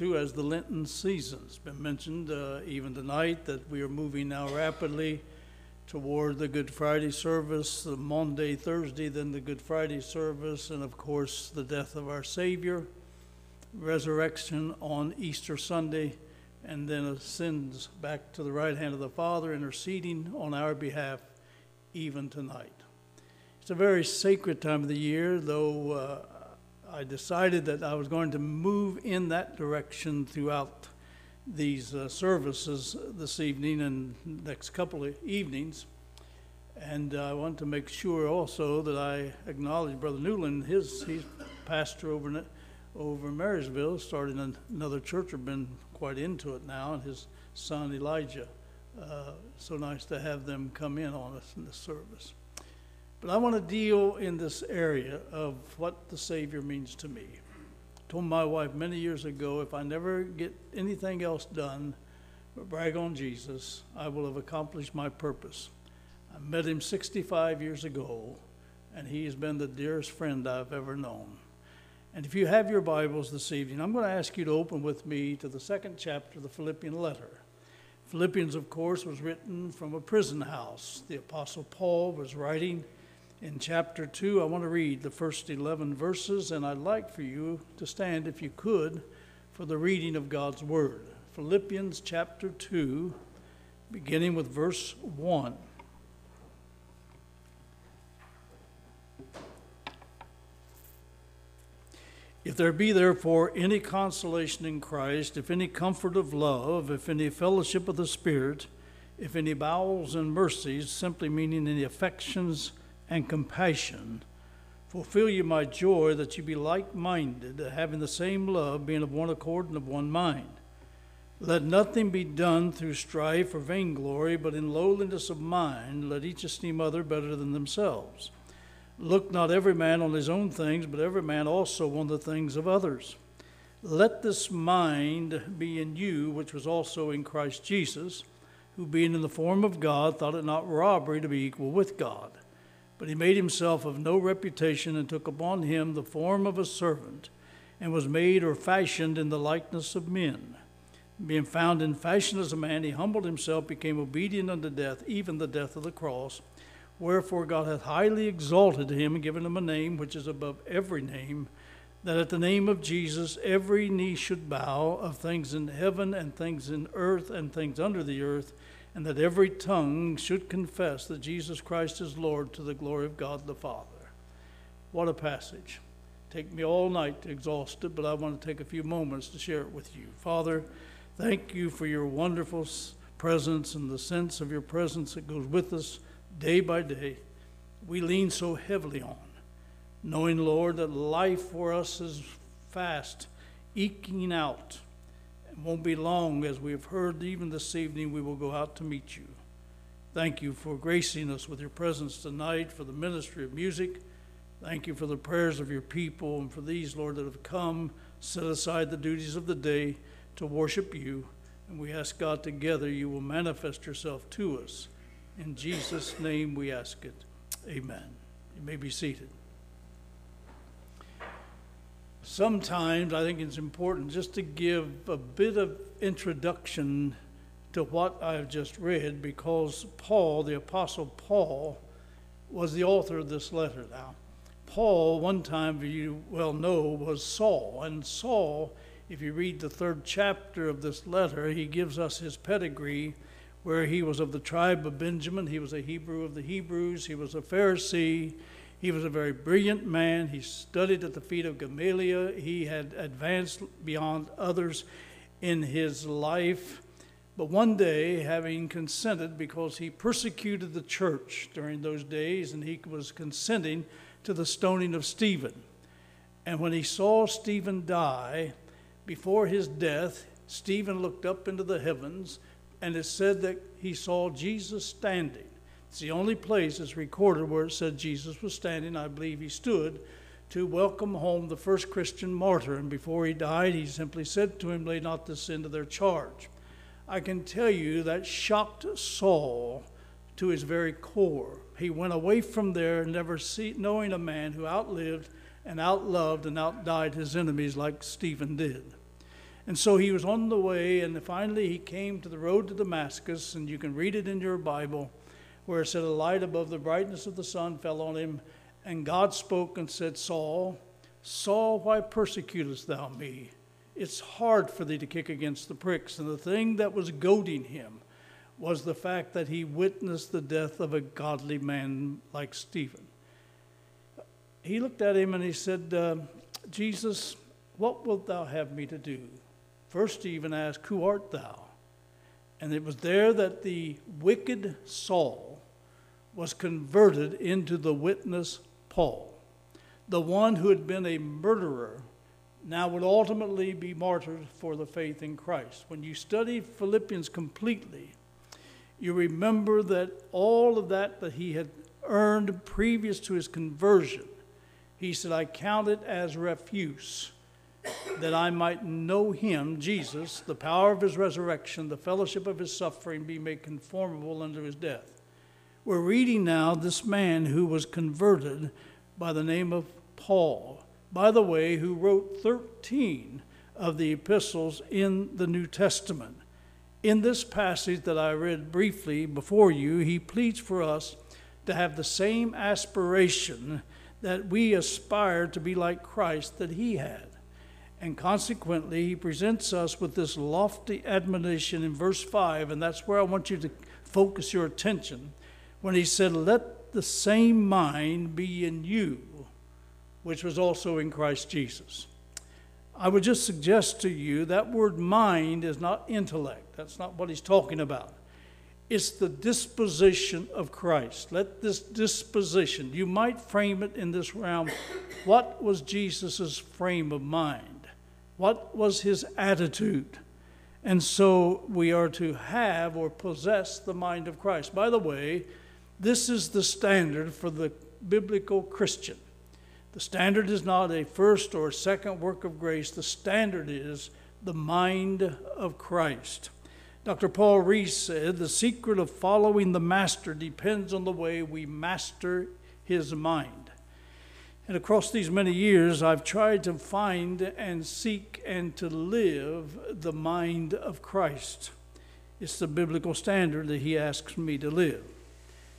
referred to as the Lenten season. It's been mentioned even tonight that we are moving now rapidly toward the Good Friday service, the Monday, Thursday, then the Good Friday service, and of course the death of our Savior, resurrection on Easter Sunday, and then ascends back to the right hand of the Father, interceding on our behalf even tonight. It's a very sacred time of the year, though I decided that I was going to move in that direction throughout these services this evening and next couple of evenings. And I want to make sure also that I acknowledge Brother Newland. He's pastor over Marysville, starting another church, or been quite into it now, and his son Elijah. So nice to have them come in on us in this service. But I want to deal in this area of what the Savior means to me. I told my wife many years ago, if I never get anything else done but brag on Jesus, I will have accomplished my purpose. I met him 65 years ago, and he has been the dearest friend I've ever known. And if you have your Bibles this evening, I'm going to ask you to open with me to the second chapter of the Philippian letter. Philippians, of course, was written from a prison house. The Apostle Paul was writing. In chapter 2, I want to read the first 11 verses, and I'd like for you to stand, if you could, for the reading of God's Word. Philippians chapter 2, beginning with verse 1. If there be therefore any consolation in Christ, if any comfort of love, if any fellowship of the Spirit, if any bowels and mercies, simply meaning any affections and compassion, fulfill you my joy, that you be like-minded, having the same love, being of one accord and of one mind. Let nothing be done through strife or vainglory, but in lowliness of mind let each esteem other better than themselves. Look not every man on his own things, but every man also on the things of others. Let this mind be in you, which was also in Christ Jesus, who being in the form of God thought it not robbery to be equal with God. But he made himself of no reputation, and took upon him the form of a servant, and was made or fashioned in the likeness of men. Being found in fashion as a man, he humbled himself, became obedient unto death, even the death of the cross. Wherefore God hath highly exalted him, and given him a name which is above every name, that at the name of Jesus every knee should bow, of things in heaven, and things in earth, and things under the earth, and that every tongue should confess that Jesus Christ is Lord, to the glory of God the Father. What a passage. Take me all night to exhaust it, but I want to take a few moments to share it with you. Father, thank you for your wonderful presence and the sense of your presence that goes with us day by day. We lean so heavily on, knowing, Lord, that life for us is fast, eking out. It won't be long, as we have heard even this evening, we will go out to meet you. Thank you for gracing us with your presence tonight, for the ministry of music. Thank you for the prayers of your people, and for these, Lord, that have come, set aside the duties of the day to worship you. And we ask, God, together you will manifest yourself to us. In Jesus' name we ask it. Amen. You may be seated. Sometimes I think it's important just to give a bit of introduction to what I've just read, because Paul, the Apostle Paul, was the author of this letter now. Paul, one time, you well know, was Saul. And Saul, if you read the third chapter of this letter, he gives us his pedigree, where he was of the tribe of Benjamin. He was a Hebrew of the Hebrews. He was a Pharisee. He was a very brilliant man. He studied at the feet of Gamaliel. He had advanced beyond others in his life. But one day, having consented, because he persecuted the church during those days, and he was consenting to the stoning of Stephen. And when he saw Stephen die, before his death, Stephen looked up into the heavens, and it said that he saw Jesus standing. It's the only place that's recorded where it said Jesus was standing. I believe he stood to welcome home the first Christian martyr. And before he died, he simply said to him, lay not this sin to their charge. I can tell you that shocked Saul to his very core. He went away from there, never knowing a man who outlived and outloved and outdied his enemies like Stephen did. And so he was on the way, and finally he came to the road to Damascus, and you can read it in your Bible, where it said, "A light above the brightness of the sun fell on him, and God spoke and said, Saul, Saul, why persecutest thou me? It's hard for thee to kick against the pricks." And the thing that was goading him was the fact that he witnessed the death of a godly man like Stephen. He looked at him and he said, "Jesus, what wilt thou have me to do?" First Stephen asked, "Who art thou?" And it was there that the wicked Saul was converted into the witness Paul. The one who had been a murderer now would ultimately be martyred for the faith in Christ. When you study Philippians completely, you remember that all of that he had earned previous to his conversion, he said, "I count it as refuse, that I might know him, Jesus, the power of his resurrection, the fellowship of his suffering, be made conformable unto his death." We're reading now this man who was converted by the name of Paul, by the way, who wrote 13 of the epistles in the New Testament. In this passage that I read briefly before you, he pleads for us to have the same aspiration that we aspire to be like Christ that he had. And consequently, he presents us with this lofty admonition in verse 5, and that's where I want you to focus your attention, when he said, "Let the same mind be in you, which was also in Christ Jesus." I would just suggest to you that word mind is not intellect. That's not what he's talking about. It's the disposition of Christ. Let this disposition, you might frame it in this realm, what was Jesus' frame of mind? What was his attitude? And so we are to have or possess the mind of Christ. By the way, this is the standard for the biblical Christian. The standard is not a first or second work of grace. The standard is the mind of Christ. Dr. Paul Rees said, "The secret of following the master depends on the way we master his mind." And across these many years, I've tried to find and seek and to live the mind of Christ. It's the biblical standard that he asks me to live.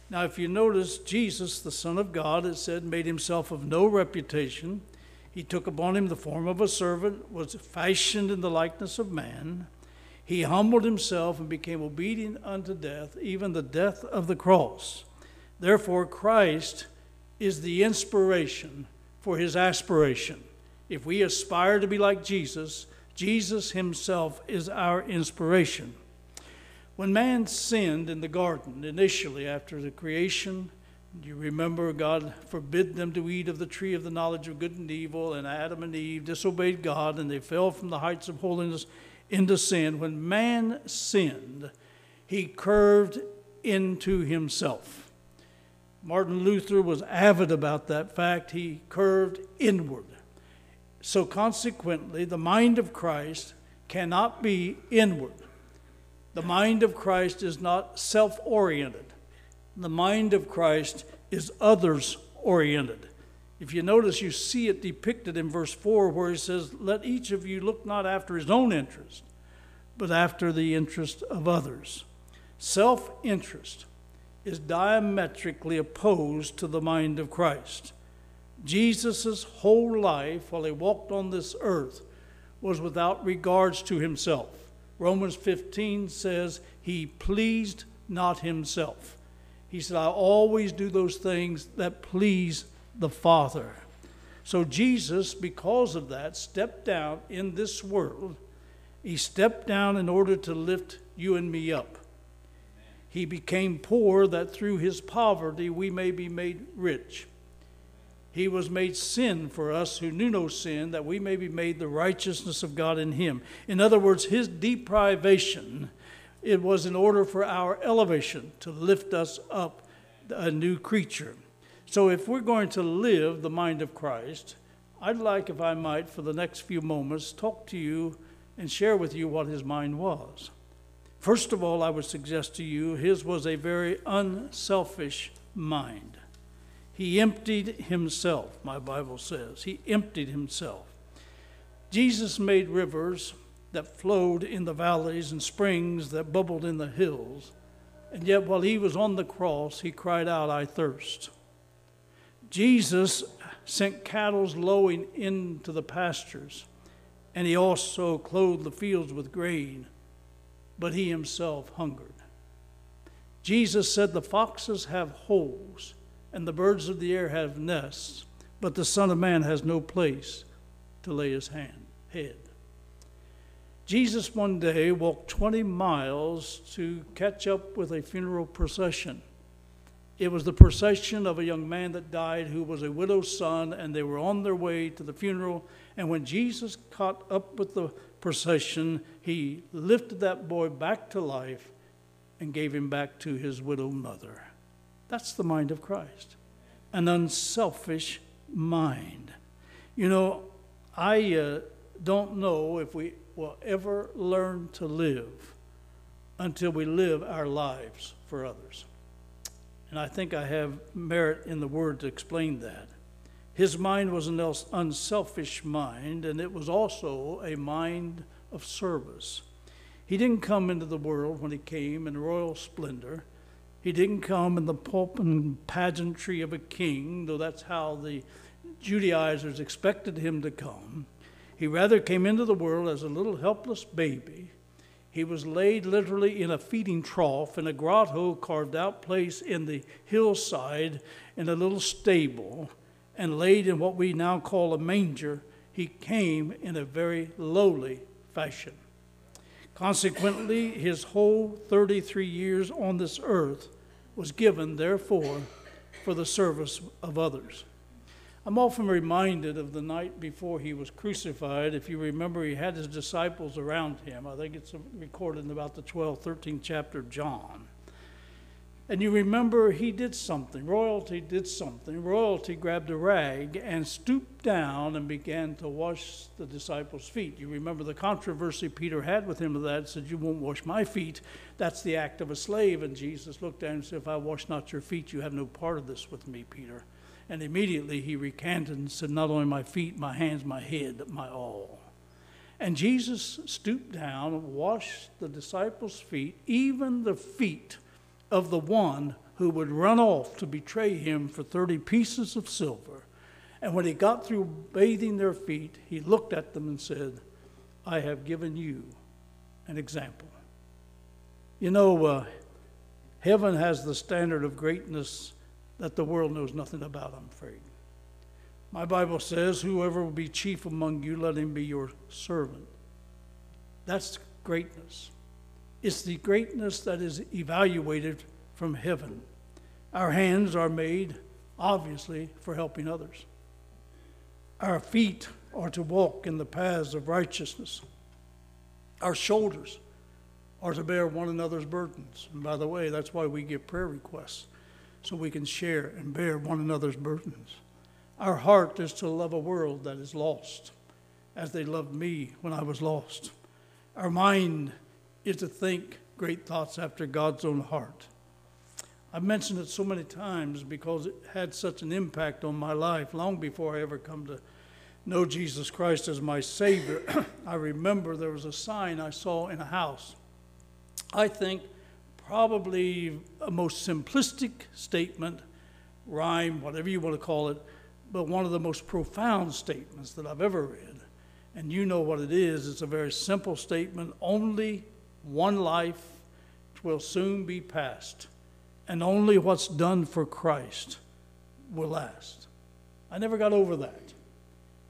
Now, if you notice, Jesus, the Son of God, it said, made himself of no reputation. He took upon him the form of a servant, was fashioned in the likeness of man. He humbled himself and became obedient unto death, even the death of the cross. Therefore, Christ is the inspiration for his aspiration. If we aspire to be like Jesus, Jesus himself is our inspiration. When man sinned in the garden, initially after the creation, you remember God forbid them to eat of the tree of the knowledge of good and evil, and Adam and Eve disobeyed God, and they fell from the heights of holiness into sin. When man sinned, he curved into himself. Martin Luther was avid about that fact. He curved inward. So consequently, the mind of Christ cannot be inward. The mind of Christ is not self-oriented. The mind of Christ is others-oriented. If you notice, you see it depicted in verse 4 where he says, "Let each of you look not after his own interest, but after the interest of others." Self-interest is diametrically opposed to the mind of Christ. Jesus' whole life while he walked on this earth was without regards to himself. Romans 15 says he pleased not himself. He said, "I always do those things that please the Father." So Jesus, because of that, stepped down in this world. He stepped down in order to lift you and me up. He became poor that through his poverty we may be made rich. He was made sin for us who knew no sin, that we may be made the righteousness of God in him. In other words, his deprivation, it was in order for our elevation to lift us up, a new creature. So if we're going to live the mind of Christ, I'd like, if I might, for the next few moments, talk to you and share with you what his mind was. First of all, I would suggest to you, his was a very unselfish mind. He emptied himself, my Bible says. He emptied himself. Jesus made rivers that flowed in the valleys and springs that bubbled in the hills. And yet while he was on the cross, he cried out, "I thirst." Jesus sent cattle lowing into the pastures, and he also clothed the fields with grain, but he himself hungered. Jesus said, "The foxes have holes, and the birds of the air have nests, but the Son of Man has no place to lay his head. Jesus one day walked 20 miles to catch up with a funeral procession. It was the procession of a young man that died who was a widow's son, and they were on their way to the funeral. And when Jesus caught up with the procession, he lifted that boy back to life and gave him back to his widowed mother. That's the mind of Christ, an unselfish mind. You know, I don't know if we will ever learn to live until we live our lives for others. And I think I have merit in the word to explain that. His mind was an unselfish mind, and it was also a mind of service. He didn't come into the world when he came in royal splendor. He didn't come in the pomp and pageantry of a king, though that's how the Judaizers expected him to come. He rather came into the world as a little helpless baby. He was laid literally in a feeding trough, in a grotto carved out place in the hillside, in a little stable, and laid in what we now call a manger. He came in a very lowly fashion. Consequently, his whole 33 years on this earth was given, therefore, for the service of others. I'm often reminded of the night before he was crucified. If you remember, he had his disciples around him. I think it's recorded in about the 12th, 13th chapter of John. And you remember he did something. Royalty did something. Royalty grabbed a rag and stooped down and began to wash the disciples' feet. You remember the controversy Peter had with him of that. He said, "You won't wash my feet. That's the act of a slave." And Jesus looked down and said, "If I wash not your feet, you have no part of this with me, Peter." And immediately he recanted and said, "Not only my feet, my hands, my head, my all." And Jesus stooped down and washed the disciples' feet, even the feet of the one who would run off to betray him for 30 pieces of silver. And when he got through bathing their feet, he looked at them and said, "I have given you an example." You know, heaven has the standard of greatness that the world knows nothing about, I'm afraid. My Bible says, "Whoever will be chief among you, let him be your servant." That's greatness. It's the greatness that is evaluated from heaven. Our hands are made, obviously, for helping others. Our feet are to walk in the paths of righteousness. Our shoulders are to bear one another's burdens. And by the way, that's why we give prayer requests, so we can share and bear one another's burdens. Our heart is to love a world that is lost, as they loved me when I was lost. Our mind is to think great thoughts after God's own heart. I've mentioned it so many times because it had such an impact on my life. Long before I ever come to know Jesus Christ as my Savior, I remember there was a sign I saw in a house. I think probably a most simplistic statement, rhyme, whatever you want to call it, but one of the most profound statements that I've ever read. And you know what it is. It's a very simple statement. Only one life will soon be passed, and only what's done for Christ will last. I never got over that.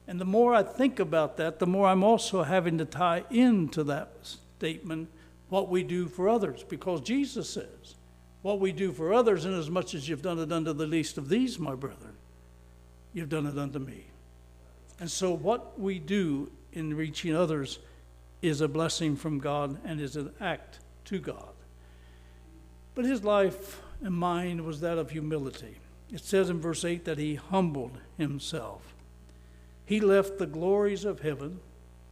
And the more I think about that, the more I'm also having to tie into that statement what we do for others, because Jesus says, what we do for others, inasmuch as you've done it unto the least of these, my brethren, you've done it unto me. And so what we do in reaching others is a blessing from God and is an act to God. But his life and mind was that of humility. It says in verse 8 that he humbled himself. He left the glories of heaven,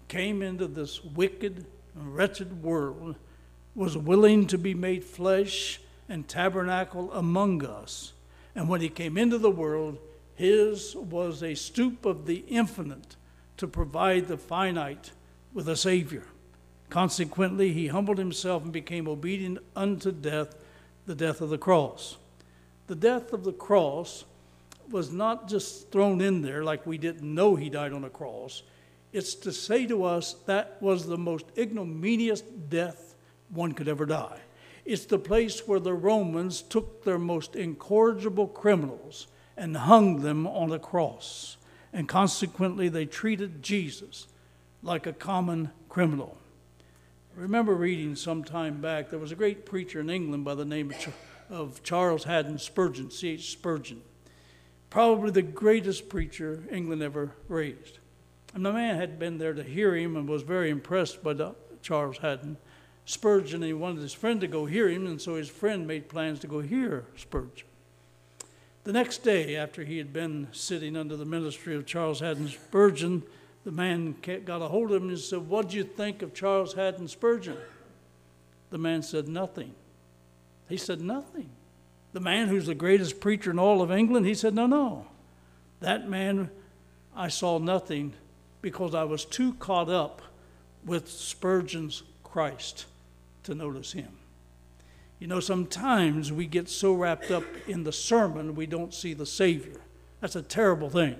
came into this wicked and wretched world, was willing to be made flesh and tabernacle among us. And when he came into the world, his was a stoop of the infinite to provide the finite with a Savior. Consequently, he humbled himself and became obedient unto death, the death of the cross. The death of the cross was not just thrown in there like we didn't know he died on a cross. It's to say to us that was the most ignominious death one could ever die. It's the place where the Romans took their most incorrigible criminals and hung them on a cross. And consequently, they treated Jesus like a common criminal. I remember reading some time back, there was a great preacher in England by the name of Charles Haddon Spurgeon, C.H. Spurgeon. Probably the greatest preacher England ever raised. And the man had been there to hear him and was very impressed by Charles Haddon Spurgeon. He wanted his friend to go hear him, and so his friend made plans to go hear Spurgeon. The next day, after he had been sitting under the ministry of Charles Haddon Spurgeon, the man got a hold of him and said, "What do you think of Charles Haddon Spurgeon?" The man said, "Nothing." He said, "Nothing." The man who's the greatest preacher in all of England, he said, No. That man, I saw nothing because I was too caught up with Spurgeon's Christ to notice him." You know, sometimes we get so wrapped up in the sermon we don't see the Savior. That's a terrible thing.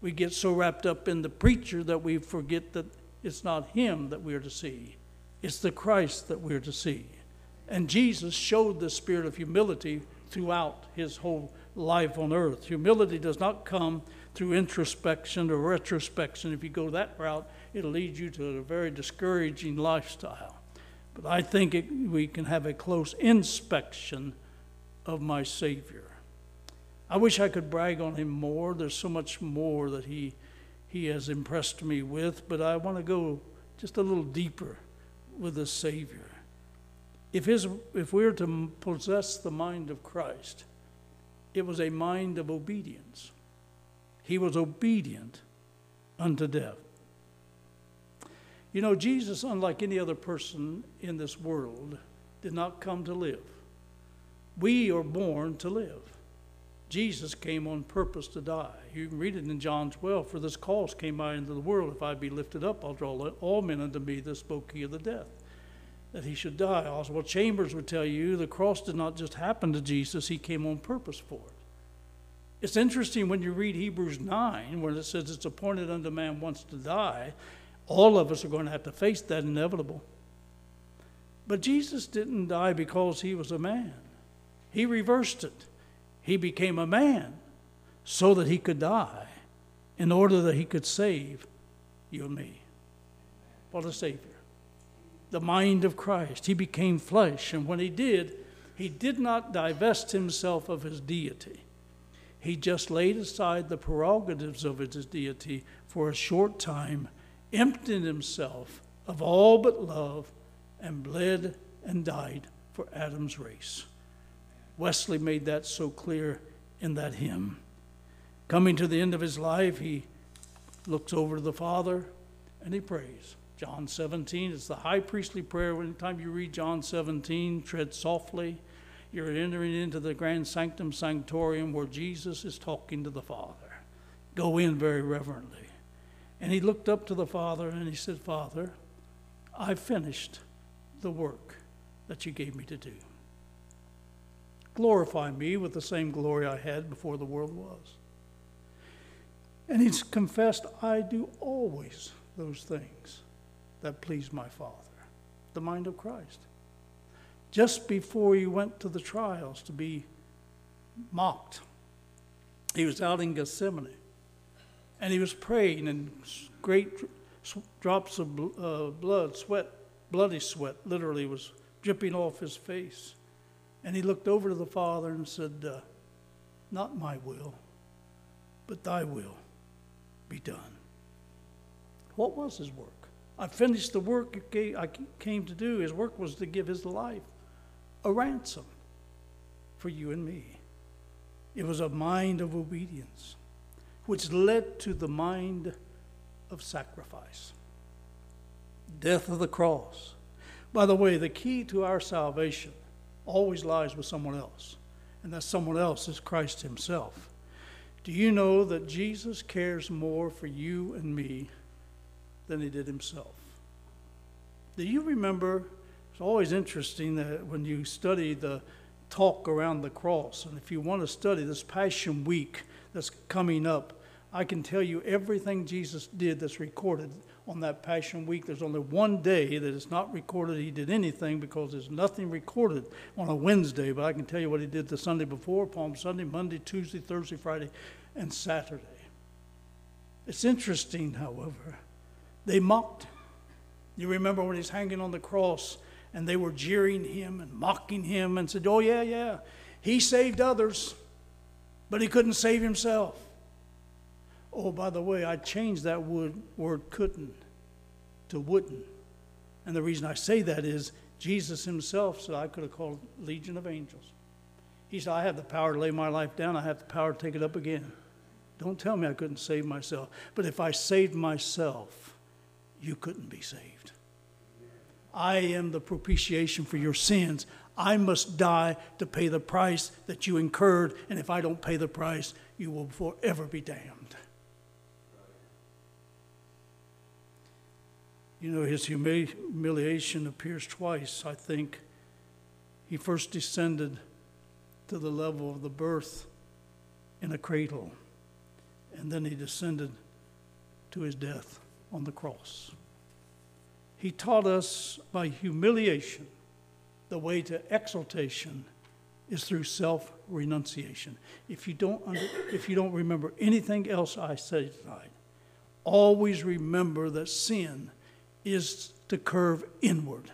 We get so wrapped up in the preacher that we forget that it's not him that we're to see. It's the Christ that we're to see. And Jesus showed the spirit of humility throughout his whole life on earth. Humility does not come through introspection or retrospection. If you go that route, it'll lead you to a very discouraging lifestyle. But I think we can have a close inspection of my Savior. I wish I could brag on him more. There's so much more that he has impressed me with, but I want to go just a little deeper with the Savior. If we are to possess the mind of Christ, it was a mind of obedience. He was obedient unto death. You know, Jesus, unlike any other person in this world, did not come to live. We are born to live. Jesus came on purpose to die. You can read it in John 12. "For this cause came I into the world. If I be lifted up, I'll draw all men unto me." This spoke he of the death, that he should die. Oswald Chambers would tell you the cross did not just happen to Jesus. He came on purpose for it. It's interesting when you read Hebrews 9, where it says it's appointed unto man once to die. All of us are going to have to face that inevitable. But Jesus didn't die because he was a man. He reversed it. He became a man so that he could die in order that he could save you and me. What a Savior. The mind of Christ. He became flesh, and when he did not divest himself of his deity. He just laid aside the prerogatives of his deity for a short time, emptying himself of all but love, and bled and died for Adam's race. Wesley made that so clear in that hymn. Coming to the end of his life, he looks over to the Father and he prays. John 17, it's the high priestly prayer. Anytime you read John 17, tread softly. You're entering into the grand sanctum sanctorium where Jesus is talking to the Father. Go in very reverently. And he looked up to the Father and he said, "Father, I finished the work that you gave me to do. Glorify me with the same glory I had before the world was." And he's confessed, "I do always those things that pleased my Father." The mind of Christ. Just before he went to the trials to be mocked, he was out in Gethsemane, and he was praying, and great drops of blood, sweat, bloody sweat, literally was dripping off his face. And he looked over to the Father and said, "Not my will, but thy will be done." What was his work? I finished the work I came to do. His work was to give his life a ransom for you and me. It was a mind of obedience, which led to the mind of sacrifice. Death of the cross. By the way, the key to our salvation always lies with someone else, and that someone else is Christ himself. Do you know that Jesus cares more for you and me than he did himself? Do you remember, it's always interesting that when you study the talk around the cross, and if you want to study this Passion Week that's coming up, I can tell you everything Jesus did that's recorded on that Passion Week. There's only one day that it's not recorded he did anything, because there's nothing recorded on a Wednesday, but I can tell you what he did the Sunday before, Palm Sunday, Monday, Tuesday, Thursday, Friday, and Saturday. It's interesting, however, they mocked him. You remember when he's hanging on the cross and they were jeering him and mocking him and said, oh yeah, yeah, he saved others, but he couldn't save himself. Oh, by the way, I changed that word couldn't to wouldn't. And the reason I say that is Jesus himself said, I could have called legion of angels. He said, I have the power to lay my life down. I have the power to take it up again. Don't tell me I couldn't save myself. But if I saved myself, you couldn't be saved. I am the propitiation for your sins. I must die to pay the price that you incurred. And if I don't pay the price, you will forever be damned. You know, his humiliation appears twice, I think. He first descended to the level of the birth in a cradle, and then he descended to his death on the cross. He taught us by humiliation the way to exaltation is through self-renunciation. If you don't remember anything else I said tonight, always remember that sin is to curve inward.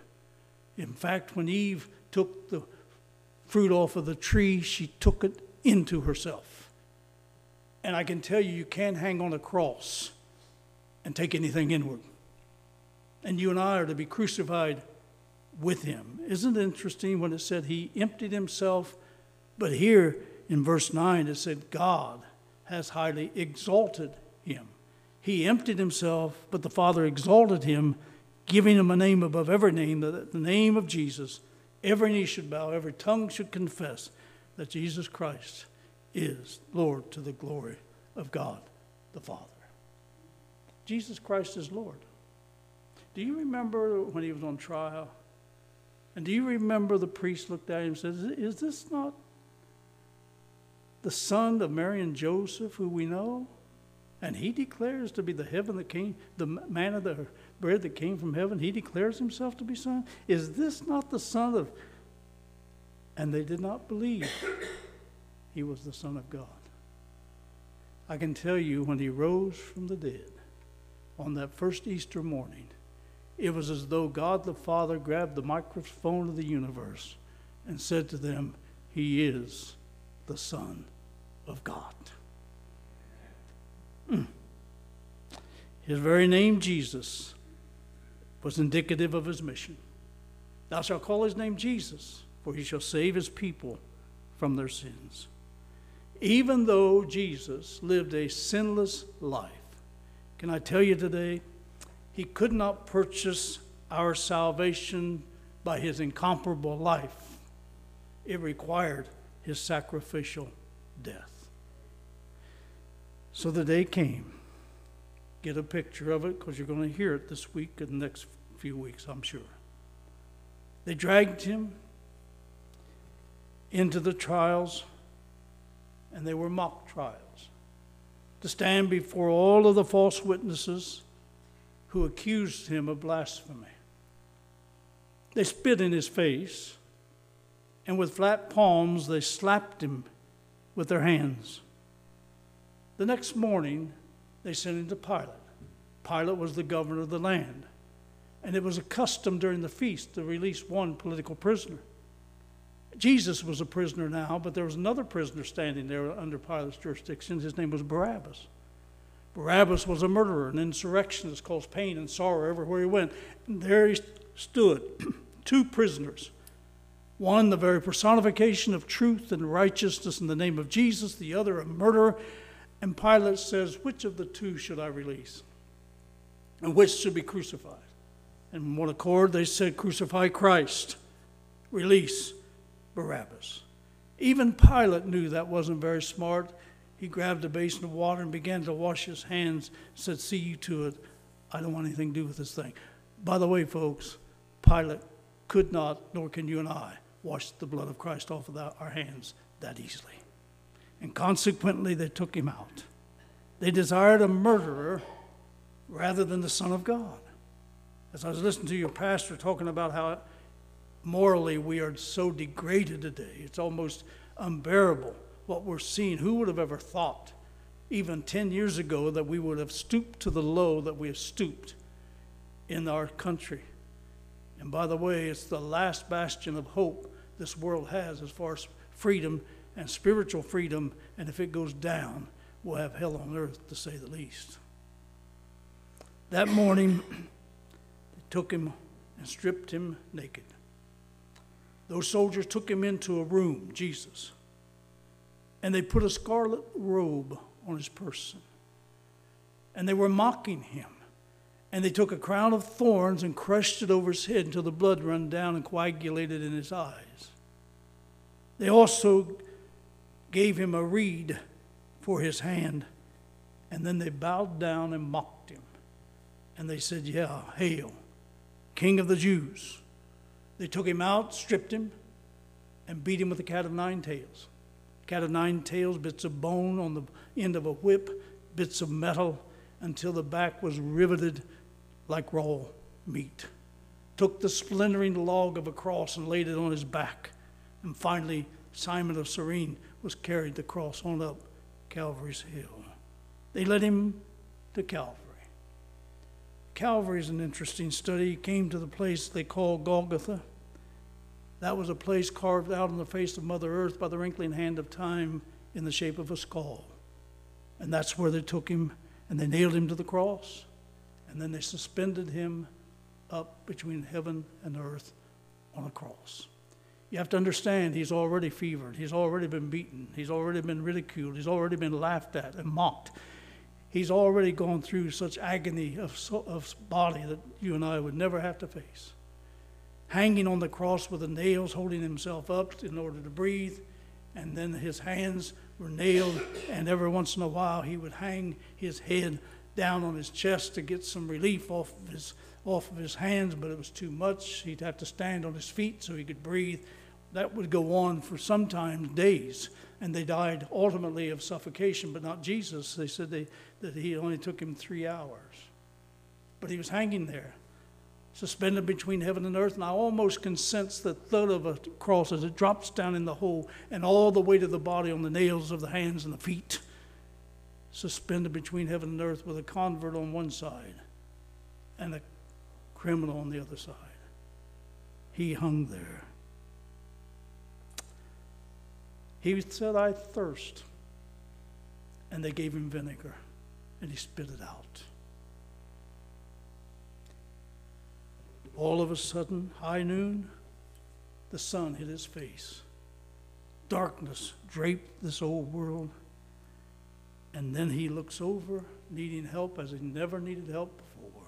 In fact, when Eve took the fruit off of the tree, she took it into herself. And I can tell you, you can't hang on a cross and take anything inward. And you and I are to be crucified with him. Isn't it interesting when it said he emptied himself? But here in verse 9 it said God has highly exalted him. He emptied himself, but the Father exalted him, giving him a name above every name, that the name of Jesus, every knee should bow, every tongue should confess that Jesus Christ is Lord, to the glory of God the Father. Jesus Christ is Lord. Do you remember when he was on trial? And do you remember the priest looked at him and said, is this not the son of Mary and Joseph, who we know? And he declares to be the manna, the bread that came from heaven. He declares himself to be son. Is this not the son of? And they did not believe he was the Son of God. I can tell you, when he rose from the dead on that first Easter morning, it was as though God the Father grabbed the microphone of the universe and said to them, he is the Son of God. His very name, Jesus, was indicative of his mission. Thou shalt call his name Jesus, for he shall save his people from their sins. Even though Jesus lived a sinless life, can I tell you today, he could not purchase our salvation by his incomparable life. It required his sacrificial death. So the day came. Get a picture of it, because you're going to hear it this week and the next few weeks, I'm sure. They dragged him into the trials, and they were mock trials, to stand before all of the false witnesses who accused him of blasphemy. They spit in his face, and with flat palms they slapped him with their hands. The next morning, they sent him to Pilate. Pilate was the governor of the land, and it was a custom during the feast to release one political prisoner. Jesus was a prisoner now, but there was another prisoner standing there under Pilate's jurisdiction. His name was Barabbas. Barabbas was a murderer, an insurrectionist, caused pain and sorrow everywhere he went. And there he stood, two prisoners. One, the very personification of truth and righteousness in the name of Jesus, the other, a murderer. And Pilate says, which of the two should I release? And which should be crucified? And in one accord, they said, crucify Christ. Release Barabbas. Even Pilate knew that wasn't very smart. He grabbed a basin of water and began to wash his hands, said, see you to it. I don't want anything to do with this thing. By the way, folks, Pilate could not, nor can you and I, wash the blood of Christ off of our hands that easily. And consequently, they took him out. They desired a murderer rather than the Son of God. As I was listening to your pastor talking about how morally we are so degraded today, it's almost unbearable what we're seeing. Who would have ever thought, even 10 years ago, that we would have stooped to the low that we have stooped in our country? And by the way, it's the last bastion of hope this world has as far as freedom and spiritual freedom, and if it goes down, we'll have hell on earth, to say the least. That morning, they took him and stripped him naked. Those soldiers took him into a room, Jesus, and they put a scarlet robe on his person. And they were mocking him. And they took a crown of thorns and crushed it over his head until the blood ran down and coagulated in his eyes. They also gave him a reed for his hand, and then they bowed down and mocked him. And they said, yeah, hail, King of the Jews. They took him out, stripped him, and beat him with a cat of nine tails. Cat of nine tails, bits of bone on the end of a whip, bits of metal, until the back was riveted like raw meat. Took the splintering log of a cross and laid it on his back. And finally, Simon of Cyrene was carried the cross on up Calvary's hill. They led him to Calvary. Calvary is an interesting study. He came to the place they call Golgotha. That was a place carved out on the face of Mother Earth by the wrinkling hand of time in the shape of a skull. And that's where they took him, and they nailed him to the cross, and then they suspended him up between heaven and earth on a cross. You have to understand, he's already fevered. He's already been beaten. He's already been ridiculed. He's already been laughed at and mocked. He's already gone through such agony of body that you and I would never have to face. Hanging on the cross with the nails, holding himself up in order to breathe, and then his hands were nailed, and every once in a while he would hang his head down on his chest to get some relief off of his hands, but it was too much. He'd have to stand on his feet so he could breathe. That would go on for sometimes days, and they died ultimately of suffocation, but not Jesus. They said that he only took him 3 hours. But he was hanging there, suspended between heaven and earth, and I almost can sense the thud of a cross as it drops down in the hole, and all the weight of the body on the nails of the hands and the feet, suspended between heaven and earth with a convert on one side and a criminal on the other side. He hung there. He said, I thirst. And they gave him vinegar, and he spit it out. All of a sudden, high noon, the sun hit his face. Darkness draped this old world. And then he looks over, needing help as he never needed help before.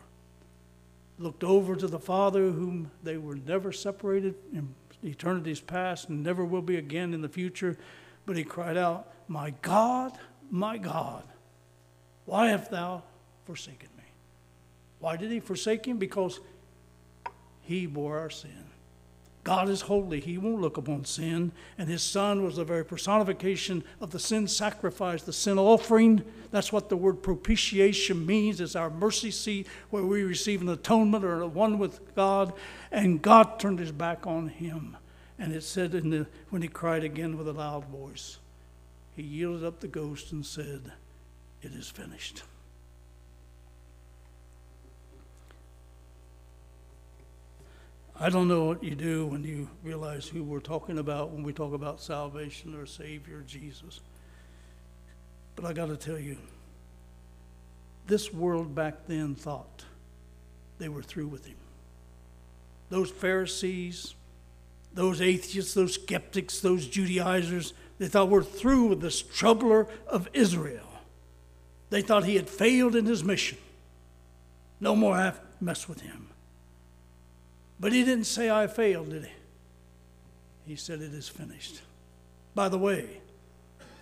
Looked over to the Father, whom they were never separated in eternity's past and never will be again in the future. But he cried out, my God, why hast thou forsaken me? Why did he forsake him? Because he bore our sin. God is holy. He won't look upon sin. And his Son was the very personification of the sin sacrifice, the sin offering. That's what the word propitiation means. It's our mercy seat where we receive an atonement or one with God. And God turned his back on him. And it said when he cried again with a loud voice, he yielded up the ghost and said, it is finished. I don't know what you do when you realize who we're talking about when we talk about salvation or Savior, Jesus. But I got to tell you, this world back then thought they were through with him. Those Pharisees, those atheists, those skeptics, those Judaizers, they thought we're through with this troubler of Israel. They thought he had failed in his mission. No more have to mess with him. But he didn't say, I failed, did he? He said, it is finished. By the way,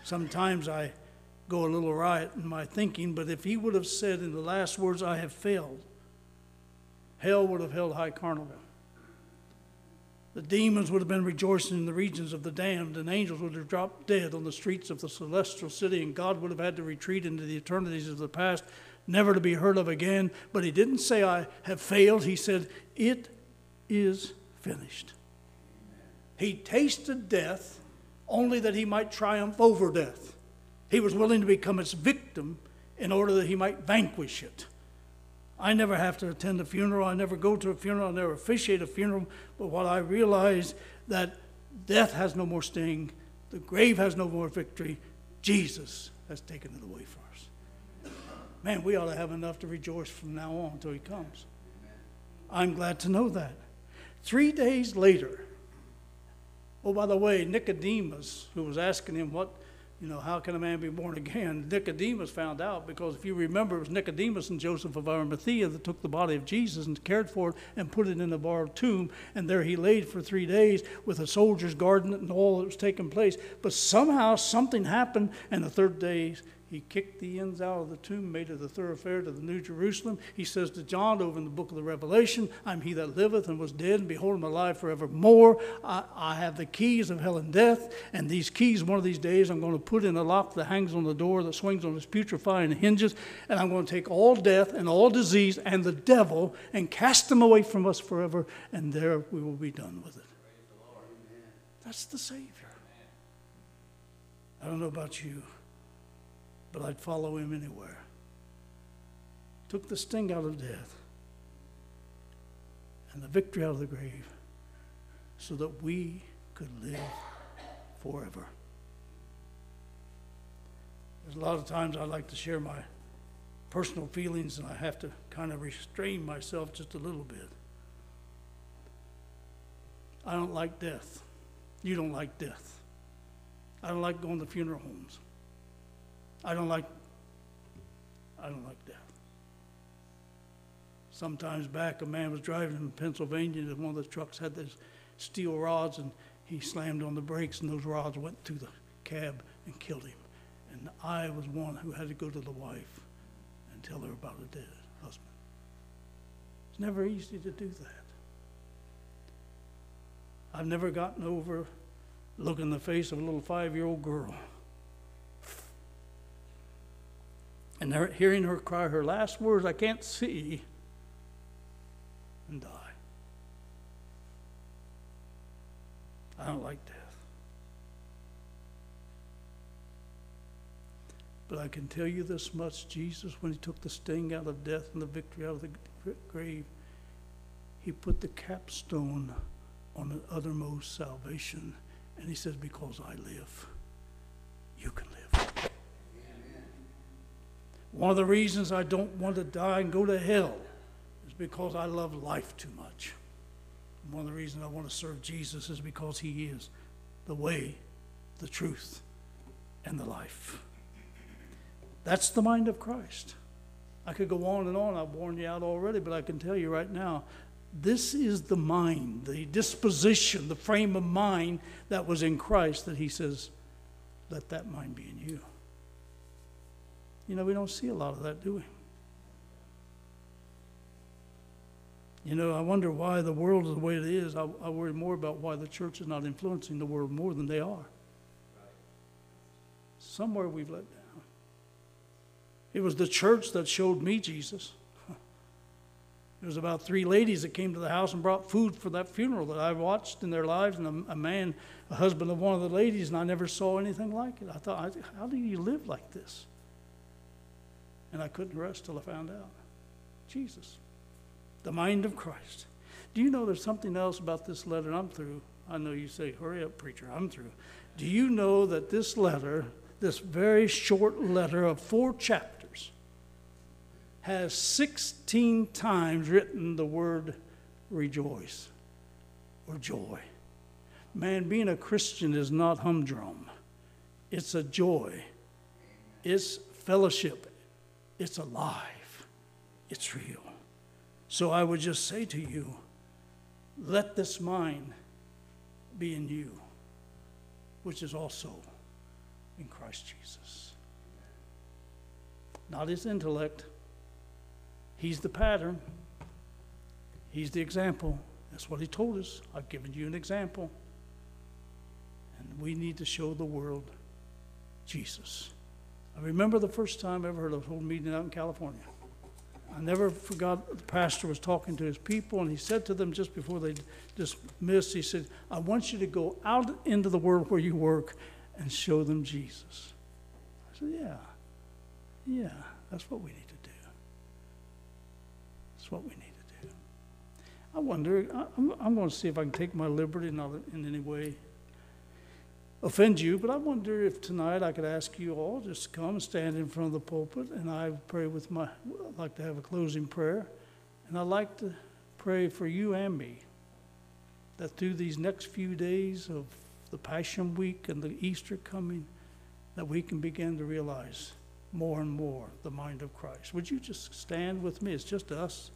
sometimes I go a little riot in my thinking, but if he would have said in the last words, I have failed, hell would have held high carnival. The demons would have been rejoicing in the regions of the damned, and angels would have dropped dead on the streets of the celestial city, and God would have had to retreat into the eternities of the past, never to be heard of again. But he didn't say, I have failed. He said, it is finished. He tasted death only that he might triumph over death. He was willing to become its victim in order that he might vanquish it. I never have to attend a funeral. I never go to a funeral. I never officiate a funeral. But what I realize, that death has no more sting. The grave has no more victory. Jesus has taken it away for us. Man, we ought to have enough to rejoice from now on until he comes. I'm glad to know that. 3 days later, oh, by the way, Nicodemus, who was asking him what, you know, how can a man be born again? Nicodemus found out, because if you remember, it was Nicodemus and Joseph of Arimathea that took the body of Jesus and cared for it and put it in a borrowed tomb. And there he laid for 3 days with a soldier's guarding it and all that was taking place. But somehow something happened, and the 3rd day he kicked the ends out of the tomb, made it a thoroughfare to the New Jerusalem. He says to John over in the book of the Revelation, I'm he that liveth and was dead, and behold, I'm alive forevermore. I have the keys of hell and death, and these keys one of these days I'm going to put in a lock that hangs on the door, that swings on its putrefying hinges, and I'm going to take all death and all disease and the devil and cast them away from us forever, and there we will be done with it. That's the Savior. I don't know about you, but I'd follow him anywhere. Took the sting out of death and the victory out of the grave so that we could live forever. There's a lot of times I like to share my personal feelings, and I have to kind of restrain myself just a little bit. I don't like death. You don't like death. I don't like going to funeral homes. I don't like death. Sometimes back, a man was driving in Pennsylvania, and one of the trucks had those steel rods, and he slammed on the brakes, and those rods went through the cab and killed him. And I was one who had to go to the wife and tell her about a dead husband. It's never easy to do that. I've never gotten over looking in the face of a little 5-year-old girl and hearing her cry her last words, I can't see, and die. I don't like death. But I can tell you this much, Jesus, when he took the sting out of death and the victory out of the grave, he put the capstone on an uttermost salvation, and he says, because I live, you can live. One of the reasons I don't want to die and go to hell is because I love life too much. And one of the reasons I want to serve Jesus is because he is the way, the truth, and the life. That's the mind of Christ. I could go on and on. I've worn you out already, but I can tell you right now, this is the mind, the disposition, the frame of mind that was in Christ, that he says, let that mind be in you. You know, we don't see a lot of that, do we? You know, I wonder why the world is the way it is. I worry more about why the church is not influencing the world more than they are. Somewhere we've let down. It was the church that showed me Jesus. It was about 3 ladies that came to the house and brought food for that funeral that I watched in their lives, and a man, a husband of one of the ladies, and I never saw anything like it. I thought, how do you live like this? And I couldn't rest till I found out. Jesus, the mind of Christ. Do you know there's something else about this letter? And I'm through. I know you say, hurry up, preacher, I'm through. Do you know that this letter, this very short letter of 4 chapters, has 16 times written the word rejoice or joy? Man, being a Christian is not humdrum. It's a joy. It's fellowship. It's alive. It's real. So I would just say to you, let this mind be in you, which is also in Christ Jesus. Not his intellect. He's the pattern. He's the example. That's what he told us. I've given you an example. And we need to show the world Jesus. I remember the first time I ever heard of a whole meeting out in California. I never forgot the pastor was talking to his people, and he said to them just before they dismissed, he said, I want you to go out into the world where you work and show them Jesus. I said, yeah, that's what we need to do. That's what we need to do. I wonder, I'm going to see if I can take my liberty, not in any way offend you, but I wonder if tonight I could ask you all just to come and stand in front of the pulpit, and I pray with my, I'd like to have a closing prayer, and I'd like to pray for you and me that through these next few days of the Passion Week and the Easter coming, that we can begin to realize more and more the mind of Christ. Would you just stand with me? It's just us.